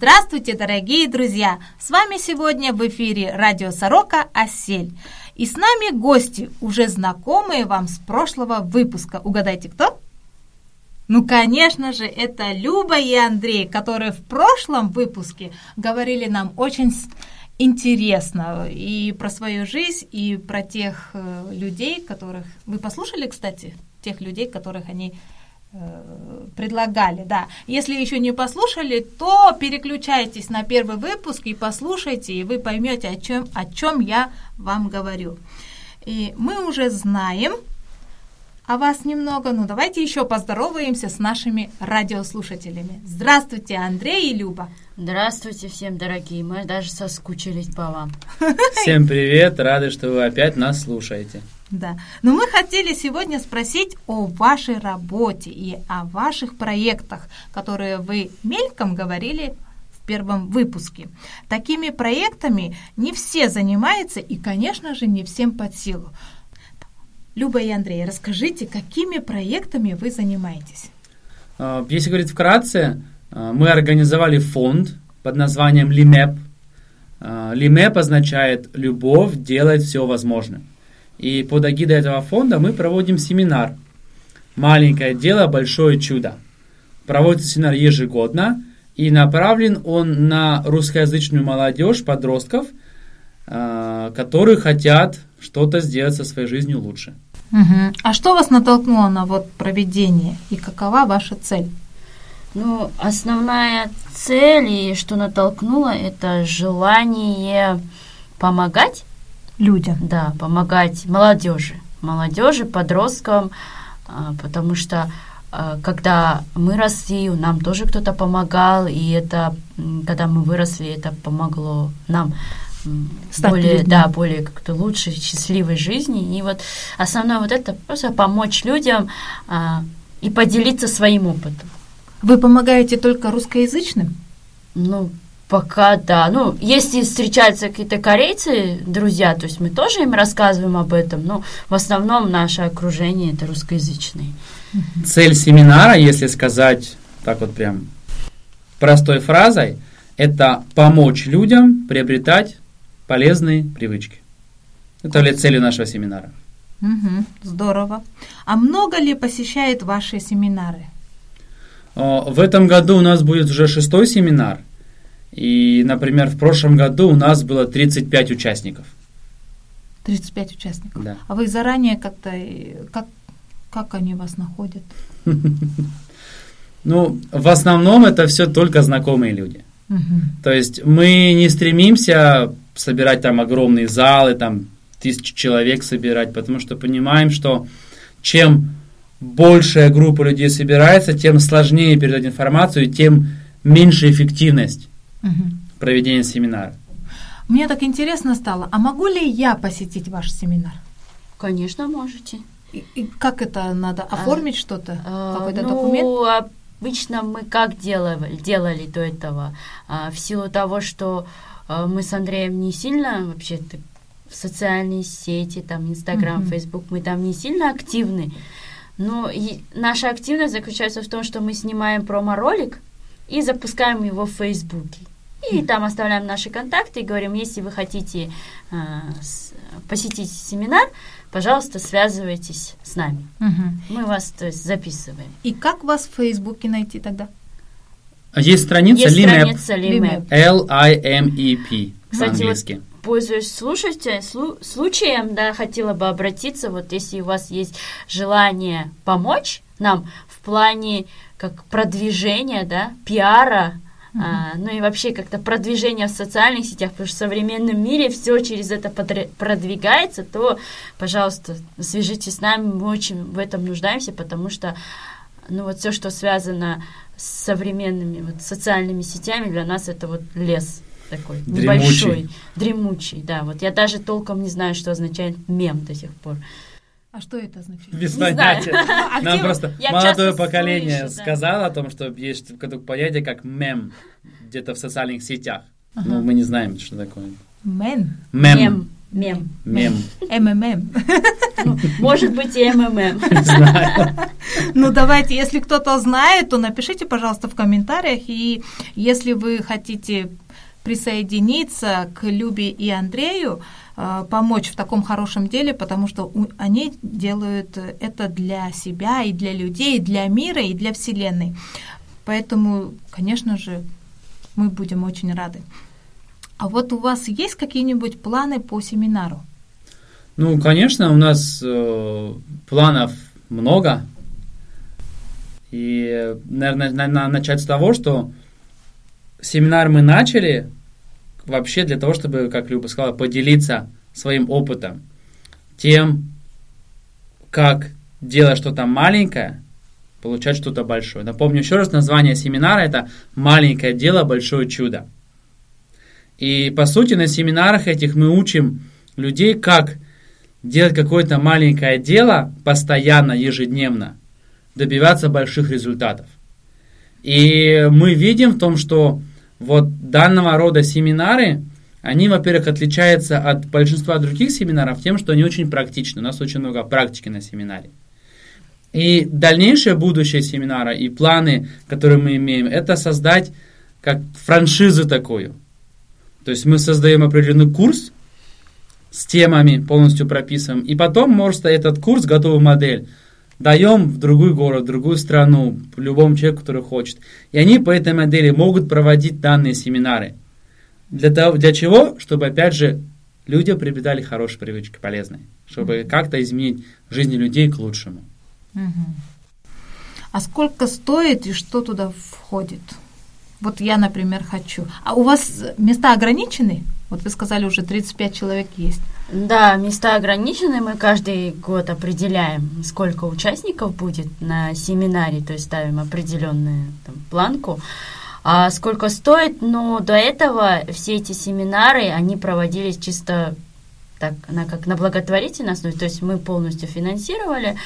Здравствуйте, дорогие друзья! С вами сегодня в эфире Радио Сорока «Асель». И с нами гости, уже знакомые вам с прошлого выпуска. Угадайте, кто? Ну, конечно же, это Люба и Андрей, которые в прошлом выпуске говорили нам очень интересно и про свою жизнь, и про тех людей, которых... Вы послушали, кстати, тех людей, которых они... предлагали, да. Если еще не послушали, то переключайтесь на первый выпуск и послушайте, и вы поймете, о чем я вам говорю. И мы уже знаем о вас немного, но давайте еще поздороваемся с нашими радиослушателями. Здравствуйте, Андрей и Люба. Здравствуйте всем, дорогие, мы даже соскучились по вам. Всем привет, рады, что вы опять нас слушаете. Да, но мы хотели сегодня спросить о вашей работе и о ваших проектах, которые вы мельком говорили в первом выпуске. Такими проектами не все занимаются и, конечно же, не всем под силу. Люба и Андрей, расскажите, какими проектами вы занимаетесь? Если говорить вкратце, мы организовали фонд под названием «Лимэп». «Лимэп» означает «любовь делает все возможное». И под эгидой этого фонда мы проводим семинар «Маленькое дело, большое чудо». Проводится семинар ежегодно, и направлен он на русскоязычную молодежь, подростков, которые хотят что-то сделать со своей жизнью лучше. Угу. А что вас натолкнуло на вот проведение, и какова ваша цель? Ну, основная цель, и что натолкнуло, это желание помогать. Людям. Да, помогать молодежи, подросткам, потому что когда мы росли, нам тоже кто-то помогал, и это, когда мы выросли, это помогло нам более как-то лучше, счастливой жизни. И вот основное вот это просто помочь людям и поделиться своим опытом. Вы помогаете только русскоязычным? Ну, пока да. Ну, если встречаются какие-то корейцы, друзья, то есть мы тоже им рассказываем об этом, но в основном наше окружение – это русскоязычные. Цель семинара, если сказать так вот прям простой фразой, это помочь людям приобретать полезные привычки. Это целью нашего семинара. Угу, здорово. А много ли посещает ваши семинары? В этом году у нас будет уже 6-й семинар. И, например, в прошлом году у нас было 35 участников. 35 участников? Да. А вы заранее как-то... Как они вас находят? Ну, в основном это все только знакомые люди. То есть мы не стремимся собирать там огромные залы, там 1000 человек собирать, потому что понимаем, что чем большая группа людей собирается, тем сложнее передать информацию, и тем меньше эффективность. Угу. Проведение семинара. Мне так интересно стало, а могу ли я посетить ваш семинар? Конечно, можете. И как это надо? Оформить что-то? Какой-то документ? Обычно мы как делали до этого? В силу того, что мы с Андреем не сильно вообще-то в социальные сети, там Инстаграм, Фейсбук, мы там не сильно активны. Но наша активность заключается в том, что мы снимаем промо-ролик и запускаем его в Фейсбуке. И там оставляем наши контакты и говорим, если вы хотите посетить семинар, пожалуйста, связывайтесь с нами. Угу. Мы вас, то есть, записываем. И как вас в Фейсбуке найти тогда? Есть страница Limep. L-I-M-E-P по-английски. Вот, пользуясь случаем, да, хотела бы обратиться, вот если у вас есть желание помочь нам в плане как продвижения, да, пиара, ну и вообще как-то продвижение в социальных сетях, потому что в современном мире все через это продвигается, то, пожалуйста, свяжитесь с нами, мы очень в этом нуждаемся, потому что, ну вот все, что связано с современными вот, социальными сетями, для нас это вот лес такой небольшой, дремучий, да, вот я даже толком не знаю, что означает мем до сих пор. А что это означает? Без понятия. Нам просто молодое поколение сказало о том, что есть понятие как мем где-то в социальных сетях. Но мы не знаем, что такое. Мем? Мем. Мем. МММ. Может быть, и МММ. Не знаю. Ну, давайте, если кто-то знает, то напишите, пожалуйста, в комментариях. И если вы хотите присоединиться к Любе и Андрею, помочь в таком хорошем деле, потому что они делают это для себя и для людей, и для мира, и для Вселенной. Поэтому, конечно же, мы будем очень рады. А вот у вас есть какие-нибудь планы по семинару? Ну, конечно, у нас планов много. И, наверное, начать с того, что семинар мы начали вообще для того, чтобы, как Люба сказала, поделиться своим опытом. Тем, как, делая что-то маленькое, получать что-то большое. Напомню еще раз, название семинара – это «Маленькое дело, большое чудо». И, по сути, на семинарах этих мы учим людей, как делать какое-то маленькое дело постоянно, ежедневно, добиваться больших результатов. И мы видим в том, что вот данного рода семинары, они, во-первых, отличаются от большинства других семинаров тем, что они очень практичны. У нас очень много практики на семинаре. И дальнейшее будущее семинара и планы, которые мы имеем, это создать как франшизу такую. То есть мы создаем определенный курс с темами, полностью прописываем, и потом, может, этот курс, готовую модель, даем в другой город, в другую страну, любому человеку, который хочет. И они по этой модели могут проводить данные семинары. Для чего? Чтобы, опять же, люди приобретали хорошие привычки, полезные, чтобы как-то изменить жизнь людей к лучшему. А сколько стоит и что туда входит? Вот я, например, хочу. А у вас места ограничены? Вот вы сказали, уже 35 человек есть. Да, места ограничены. Мы каждый год определяем, сколько участников будет на семинаре. То есть ставим определенную там планку. А сколько стоит? Но до этого все эти семинары, они проводились чисто так, как на благотворительной основе, то есть мы полностью финансировали,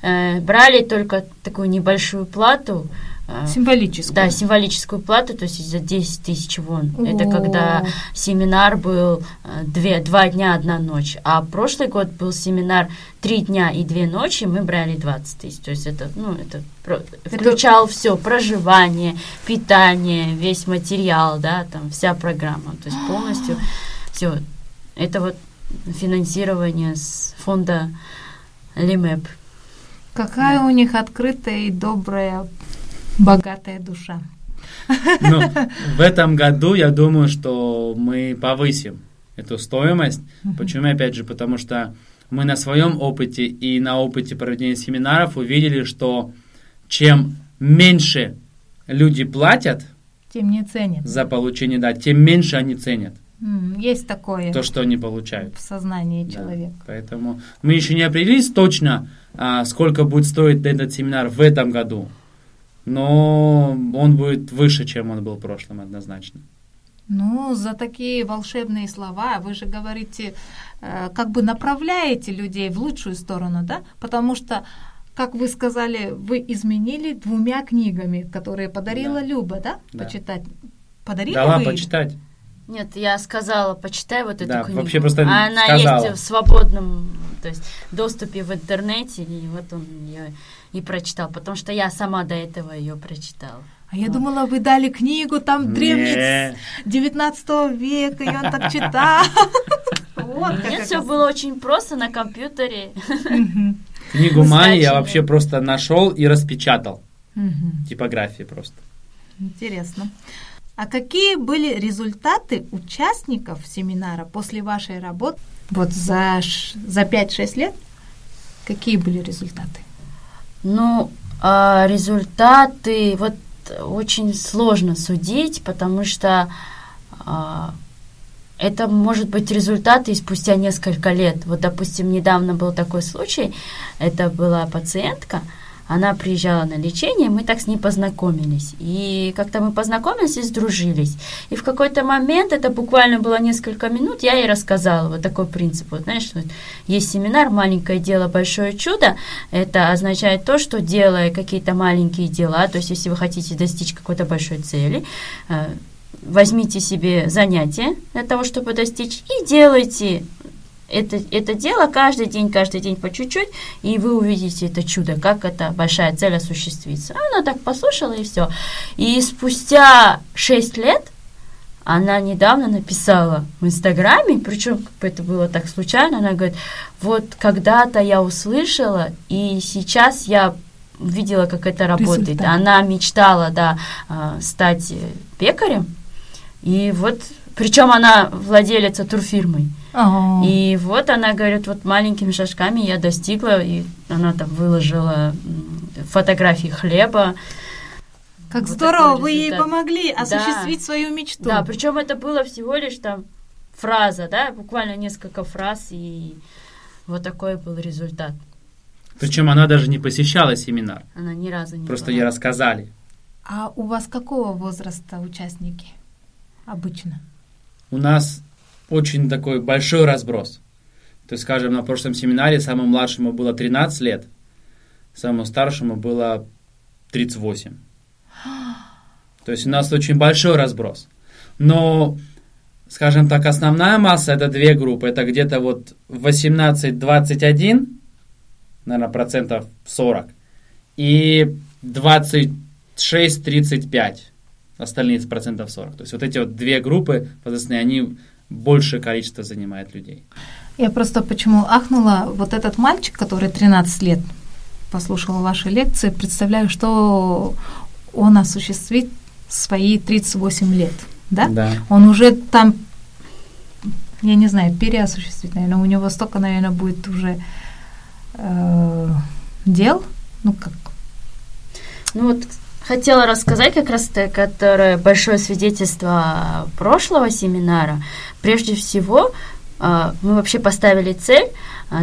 брали только такую небольшую плату. Символическую. Да, символическую плату, то есть за 10 тысяч вон. О-о-о. Это когда семинар был 2 дня, 1 ночь. А прошлый год был семинар 3 дня и 2 ночи, мы брали 20 тысяч. То есть это, ну, это включал все, проживание, питание, весь материал, да, там вся программа. То есть полностью все. Это вот финансирование с фонда Лимэп. Какая у них открытая и добрая, богатая душа. Ну, в этом году, я думаю, что мы повысим эту стоимость. Почему? Опять же, потому что мы на своем опыте и на опыте проведения семинаров увидели, что чем меньше люди платят, тем не ценят. За получение, да, тем меньше они ценят. Есть такое. То, что они получают. В сознании человека. Да, поэтому мы еще не определились точно, сколько будет стоить этот семинар в этом году. Но он будет выше, чем он был в прошлом, однозначно. Ну, за такие волшебные слова вы же говорите, как бы направляете людей в лучшую сторону, да? Потому что, как вы сказали, вы изменили 2 книгами, которые подарила, да, Люба, да? Да. Почитать. Подарили Дала вы почитать. Нет, я сказала, почитай вот эту, да, книгу. Вообще просто а она сказала. Есть в свободном, то есть, доступе в интернете, и вот он ее и прочитал, потому что я сама до этого ее прочитала. А я думала, вы дали книгу, там древний 19 века, и он так читал. Нет, все было очень просто на компьютере. Книгу Мани я вообще просто нашел и распечатал. Типографии просто. Интересно. А какие были результаты участников семинара после вашей работы? Вот за 5-6 лет какие были результаты? Ну, результаты вот очень сложно судить, потому что это может быть результаты и спустя несколько лет. Вот, допустим, недавно был такой случай, это была пациентка, она приезжала на лечение, мы так с ней познакомились. И как-то мы познакомились и сдружились. И в какой-то момент, это буквально было несколько минут, я ей рассказала вот такой принцип. Вот, знаешь, вот есть семинар «Маленькое дело, большое чудо». Это означает то, что делая какие-то маленькие дела, то есть если вы хотите достичь какой-то большой цели, возьмите себе занятие для того, чтобы достичь, и делайте это дело каждый день по чуть-чуть, и вы увидите это чудо, как эта большая цель осуществится. Она так послушала, и все. И спустя 6 лет она недавно написала в Инстаграме, причем как бы это было так случайно, она говорит, вот когда-то я услышала, и сейчас я видела, как это работает. Результат. Она мечтала, да, стать пекарем, и вот, причем она владелица турфирмы. Oh. И вот она говорит, вот маленькими шажками я достигла, и она там выложила фотографии хлеба. Как вот здорово, вы ей помогли осуществить свою мечту. Да, причем это было всего лишь там фраза, да, буквально несколько фраз, и вот такой был результат. Причем она даже не посещала семинар. Она ни разу не Просто была. Ей рассказали. А у вас какого возраста участники обычно? У нас очень такой большой разброс. То есть, скажем, на прошлом семинаре самому младшему было 13 лет, самому старшему было 38. То есть у нас очень большой разброс. Но, скажем так, основная масса – это две группы. Это где-то вот 18-21, наверное, 40%, и 26-35, остальные 40%. То есть вот эти вот две группы возрастные, они большее количество занимают людей. Я просто почему ахнула, вот этот мальчик, который 13 лет послушал ваши лекции, представляю, что он осуществит свои 38 лет, да? Да. Он уже там, я не знаю, переосуществит, наверное, у него столько, наверное, будет уже дел, ну как? Ну вот хотела рассказать как раз, которое большое свидетельство прошлого семинара. Прежде всего, мы вообще поставили цель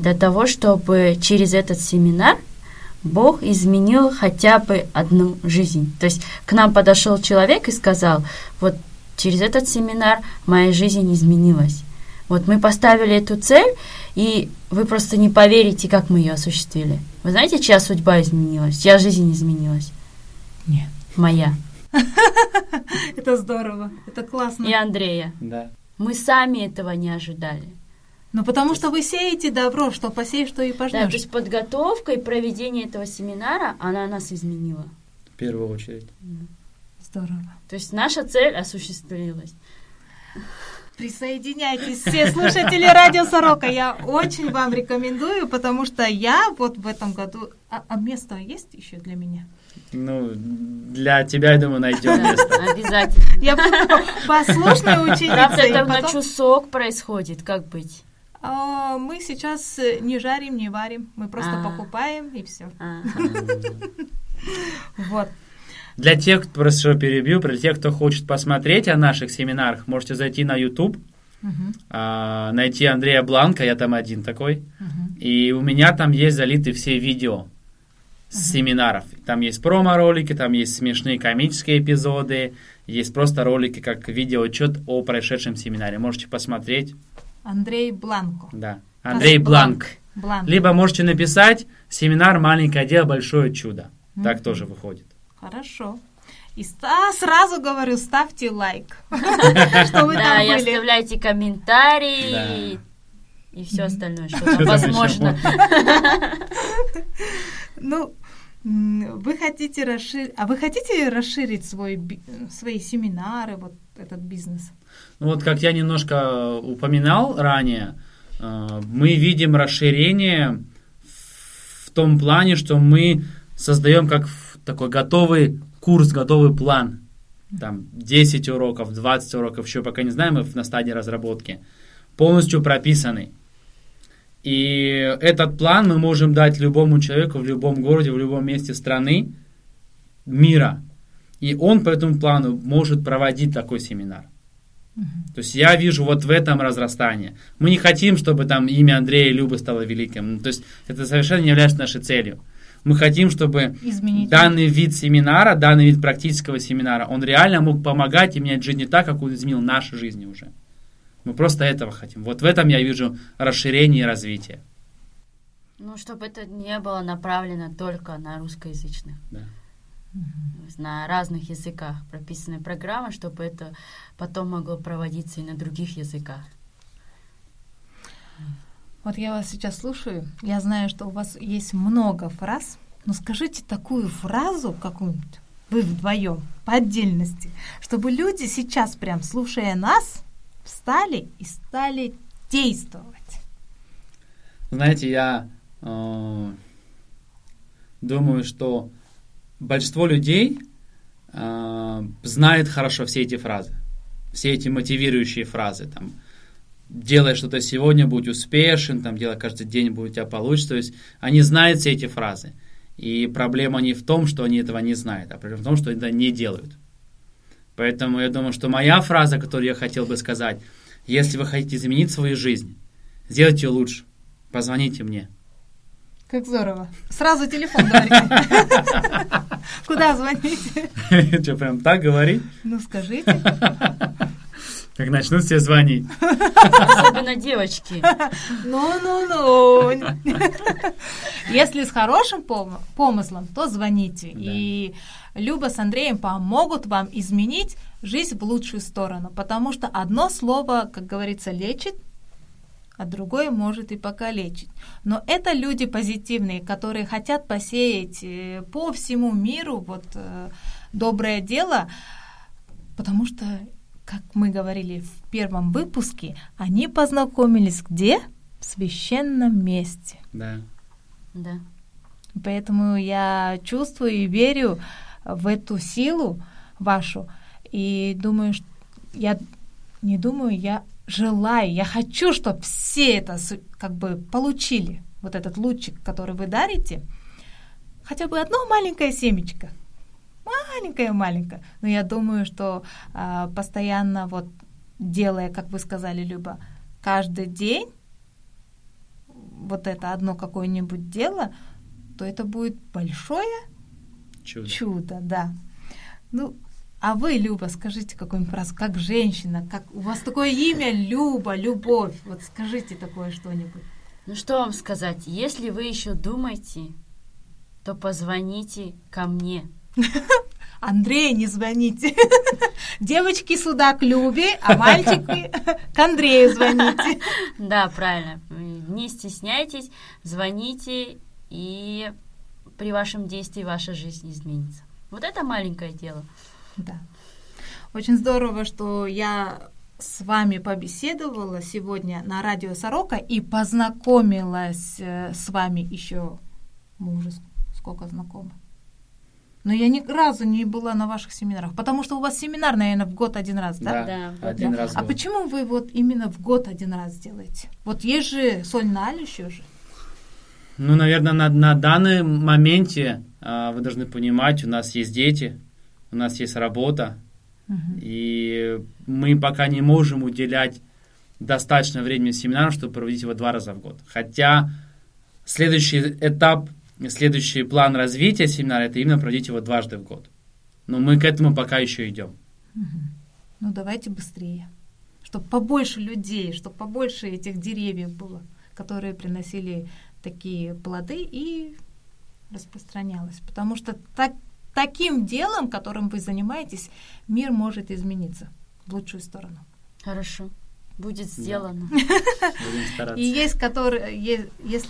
для того, чтобы через этот семинар Бог изменил хотя бы одну жизнь. То есть к нам подошел человек и сказал, вот через этот семинар моя жизнь изменилась. Вот мы поставили эту цель, и вы просто не поверите, как мы ее осуществили. Вы знаете, чья судьба изменилась, чья жизнь изменилась? Нет. Моя. Это здорово, это классно. И Андрея. Да. Мы сами этого не ожидали. Ну, потому что вы сеете добро, что посеешь, что и пожнешь. Да, то есть подготовка и проведение этого семинара, она нас изменила. В первую очередь. Здорово. То есть наша цель осуществилась. Присоединяйтесь, все слушатели Радио Сорока. Я очень вам рекомендую, потому что я вот в этом году... А место есть еще для меня? Ну, для тебя, я думаю, найдем место. Обязательно. Я буду послушной ученицей. Правда, там на чусок происходит, как быть? Мы сейчас не жарим, не варим. Мы просто покупаем, и все. Вот. Для тех, просто перебью, для тех, кто хочет посмотреть о наших семинарах, можете зайти на YouTube, найти Андрея Бланко, я там один такой, и у меня там есть залиты все видео с семинаров. Там есть промо-ролики, там есть смешные комические эпизоды, есть просто ролики, как видеоотчет о прошедшем семинаре. Можете посмотреть. Андрей Бланко. Да, Андрей Бланко. Либо можете написать «Семинар «Маленькое дело, большое чудо». Так тоже выходит. Хорошо. И сразу говорю, ставьте лайк, что вы там были. Да, оставляйте комментарии и все остальное, что там возможно. Ну, вы хотите расширить свои семинары, вот этот бизнес? Ну вот, как я немножко упоминал ранее, мы видим расширение в том плане, что мы создаем как такой готовый курс, готовый план. Там 10 уроков, 20 уроков, еще пока не знаем, мы на стадии разработки. Полностью прописанный. И этот план мы можем дать любому человеку в любом городе, в любом месте страны, мира. И он по этому плану может проводить такой семинар. То есть я вижу вот в этом разрастание. Мы не хотим, чтобы там имя Андрея и Любы стало великим. То есть это совершенно не является нашей целью. Мы хотим, чтобы данный вид семинара, данный вид практического семинара, он реально мог помогать и менять жизни так, как он изменил наши жизни уже. Мы просто этого хотим. Вот в этом я вижу расширение и развитие. Ну, чтобы это не было направлено только на русскоязычных. Да. На разных языках прописана программа, чтобы это потом могло проводиться и на других языках. Вот я вас сейчас слушаю, я знаю, что у вас есть много фраз, но скажите такую фразу какую-нибудь, вы вдвоем, по отдельности, чтобы люди сейчас, прям слушая нас, встали и стали действовать. Знаете, я думаю, что большинство людей знает хорошо все эти фразы, все эти мотивирующие фразы, там, делай что-то сегодня, будь успешен, там, делай каждый день, будет у тебя получится. То есть они знают все эти фразы. И проблема не в том, что они этого не знают, а проблема в том, что они это не делают. Поэтому я думаю, что моя фраза, которую я хотел бы сказать, если вы хотите изменить свою жизнь, сделайте ее лучше, позвоните мне. Как здорово. Сразу телефон говорит. Куда звоните? Что, прям так говори? Ну, скажите. Как начнут все звонить. Особенно девочки. Ну. Если с хорошим помыслом, то звоните. Да. И Люба с Андреем помогут вам изменить жизнь в лучшую сторону. Потому что одно слово, как говорится, лечит, а другое может и покалечить. Но это люди позитивные, которые хотят посеять по всему миру вот доброе дело, потому что, как мы говорили в первом выпуске, они познакомились где? В священном месте. Да. Поэтому я чувствую и верю в эту силу вашу. И думаю, я желаю, я хочу, чтобы все это как бы получили, вот этот лучик, который вы дарите, хотя бы одно маленькое семечко, маленькое, но я думаю, что постоянно вот делая, как вы сказали, Люба, каждый день вот это одно какое-нибудь дело, то это будет большое чудо, да. Ну, а вы, Люба, скажите какой-нибудь раз, как женщина, как у вас такое имя Люба, Любовь, вот скажите такое что-нибудь. Ну что вам сказать, если вы еще думаете, то позвоните ко мне. Андрей, не звоните. Девочки сюда к Любе, а мальчики к Андрею звоните. Да, правильно. Не стесняйтесь, звоните, и при вашем действии ваша жизнь изменится. Вот это маленькое дело. Да. Очень здорово, что я с вами побеседовала сегодня на радио Сорока и познакомилась с вами еще. Мы уже сколько знакомы? Но я ни разу не была на ваших семинарах, потому что у вас семинар, наверное, в год один раз, да? Да. Один раз. А почему вы вот именно в год один раз делаете? Вот есть же Сольналь еще же. Ну, наверное, на данном моменте вы должны понимать, у нас есть дети, у нас есть работа, и мы пока не можем уделять достаточно времени семинарам, чтобы проводить его 2 раза в год. Хотя следующий этап, следующий план развития семинара – это именно проводить его 2 раза в год. Но мы к этому пока еще идем. Ну, давайте быстрее, чтобы побольше людей, чтобы побольше этих деревьев было, которые приносили такие плоды и распространялось. Потому что таким делом, которым вы занимаетесь, мир может измениться в лучшую сторону. Хорошо. Будет сделано. Да. И есть, если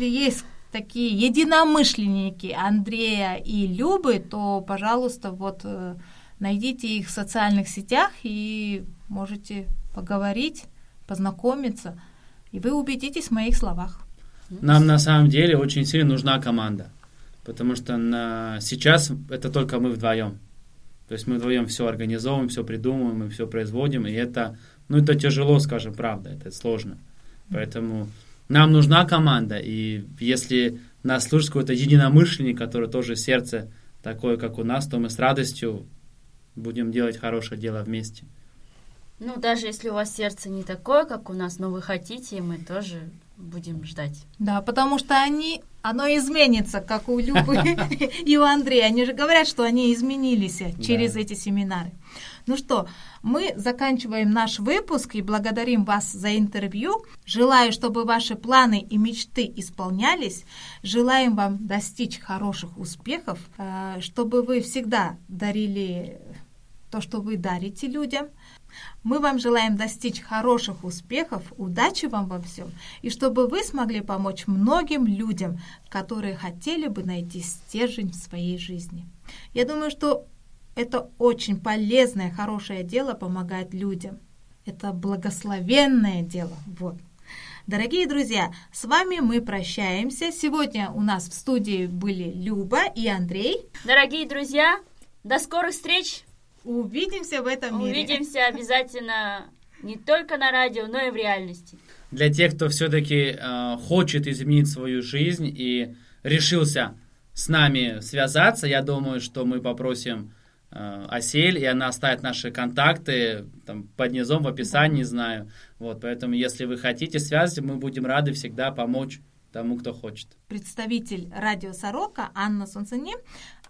есть такие единомышленники Андрея и Любы, то, пожалуйста, вот найдите их в социальных сетях и можете поговорить, познакомиться, и вы убедитесь в моих словах. Нам на самом деле очень сильно нужна команда. Потому что сейчас это только мы вдвоем. То есть мы вдвоем все организовываем, все придумываем, мы все производим. И это тяжело, скажем, правда, это сложно. Поэтому нам нужна команда. И если нас служит какой-то единомышленник, который тоже сердце такое, как у нас, то мы с радостью будем делать хорошее дело вместе. Ну, даже если у вас сердце не такое, как у нас, но вы хотите, мы тоже будем ждать. Да, потому что оно изменится, как у Любы и у Андрея. Они же говорят, что они изменились через эти семинары. Ну что, мы заканчиваем наш выпуск и благодарим вас за интервью. Желаю, чтобы ваши планы и мечты исполнялись. Желаем вам достичь хороших успехов, чтобы вы всегда дарили то, что вы дарите людям. Мы вам желаем достичь хороших успехов, удачи вам во всем, и чтобы вы смогли помочь многим людям, которые хотели бы найти стержень в своей жизни. Я думаю, что это очень полезное, хорошее дело помогать людям. Это благословенное дело. Вот. Дорогие друзья, с вами мы прощаемся. Сегодня у нас в студии были Люба и Андрей. Дорогие друзья, до скорых встреч! Увидимся в этом мире. Увидимся обязательно не только на радио, но и в реальности. Для тех, кто все-таки хочет изменить свою жизнь и решился с нами связаться, я думаю, что мы попросим Асель, и она оставит наши контакты там, под низом в описании, знаю. Вот, поэтому, если вы хотите связаться, мы будем рады всегда помочь тому, кто хочет. Представитель радио «Сорока» Анна Солнценин,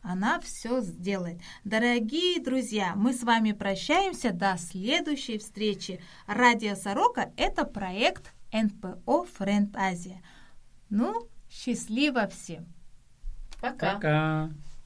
она все сделает. Дорогие друзья, мы с вами прощаемся до следующей встречи. Радио «Сорока» — это проект НПО «Фрэнд Азия». Ну, счастливо всем. Пока. Пока.